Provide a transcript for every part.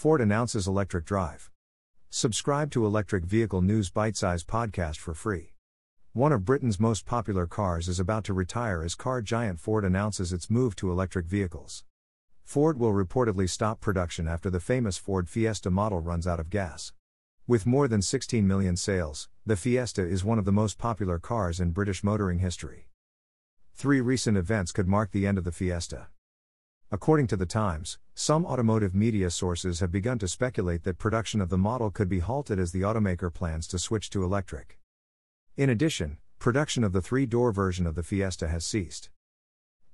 Ford announces electric drive. Subscribe to Electric Vehicle News Bitesize podcast for free. One of Britain's most popular cars is about to retire as car giant Ford announces its move to electric vehicles. Ford will reportedly stop production after the famous Ford Fiesta model runs out of gas. With more than 16 million sales, the Fiesta is one of the most popular cars in British motoring history. Three recent events could mark the end of the Fiesta. According to The Times, some automotive media sources have begun to speculate that production of the model could be halted as the automaker plans to switch to electric. In addition, production of the three-door version of the Fiesta has ceased.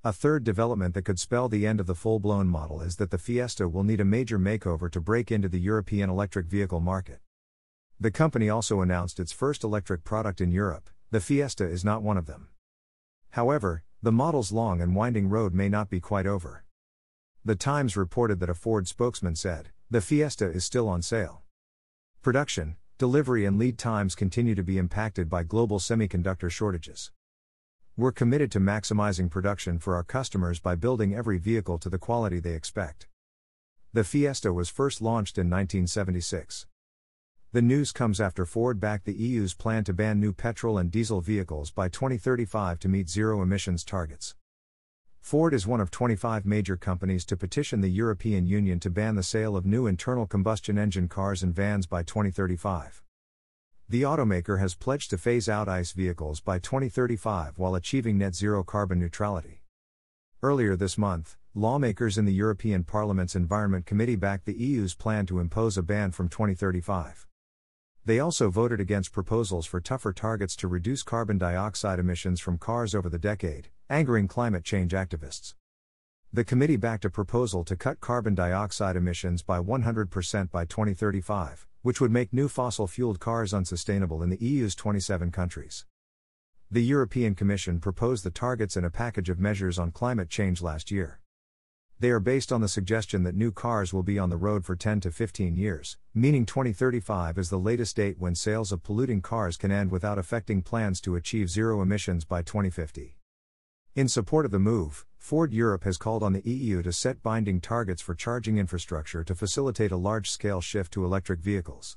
A third development that could spell the end of the full-blown model is that the Fiesta will need a major makeover to break into the European electric vehicle market. The company also announced its first electric product in Europe. The Fiesta is not one of them. However, the model's long and winding road may not be quite over. The Times reported that a Ford spokesman said, "The Fiesta is still on sale." Production, delivery and lead times continue to be impacted by global semiconductor shortages. "We're committed to maximizing production for our customers by building every vehicle to the quality they expect." The Fiesta was first launched in 1976. The news comes after Ford backed the EU's plan to ban new petrol and diesel vehicles by 2035 to meet zero emissions targets. Ford is one of 25 major companies to petition the European Union to ban the sale of new internal combustion engine cars and vans by 2035. The automaker has pledged to phase out ICE vehicles by 2035 while achieving net zero carbon neutrality. Earlier this month, lawmakers in the European Parliament's Environment Committee backed the EU's plan to impose a ban from 2035. They also voted against proposals for tougher targets to reduce carbon dioxide emissions from cars over the decade, angering climate change activists. The committee backed a proposal to cut carbon dioxide emissions by 100% by 2035, which would make new fossil-fueled cars unsustainable in the EU's 27 countries. The European Commission proposed the targets in a package of measures on climate change last year. They are based on the suggestion that new cars will be on the road for 10 to 15 years, meaning 2035 is the latest date when sales of polluting cars can end without affecting plans to achieve zero emissions by 2050. In support of the move, Ford Europe has called on the EU to set binding targets for charging infrastructure to facilitate a large-scale shift to electric vehicles.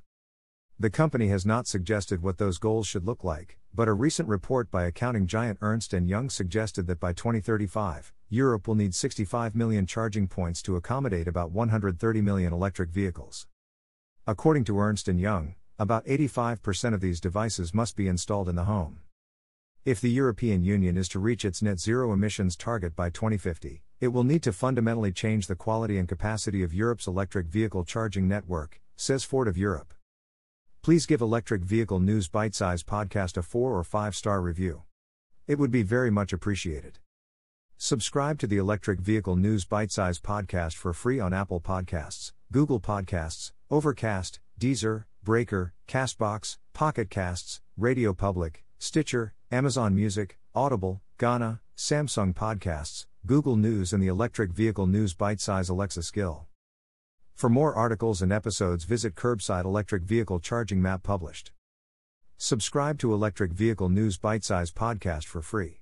The company has not suggested what those goals should look like, but a recent report by accounting giant Ernst & Young suggested that by 2035, Europe will need 65 million charging points to accommodate about 130 million electric vehicles. According to Ernst & Young, about 85% of these devices must be installed in the home. If the European Union is to reach its net zero emissions target by 2050, it will need to fundamentally change the quality and capacity of Europe's electric vehicle charging network, says Ford of Europe. Please give Electric Vehicle News Bitesize podcast a 4 or 5-star review. It would be very much appreciated. Subscribe to the Electric Vehicle News Bitesize podcast for free on Apple Podcasts, Google Podcasts, Overcast, Deezer, Breaker, Castbox, Pocket Casts, Radio Public, Stitcher, Amazon Music, Audible, Gaana, Samsung Podcasts, Google News and the Electric Vehicle News Bitesize Alexa skill. For more articles and episodes visit Curbside Electric Vehicle Charging Map published. Subscribe to Electric Vehicle News Bitesize podcast for free.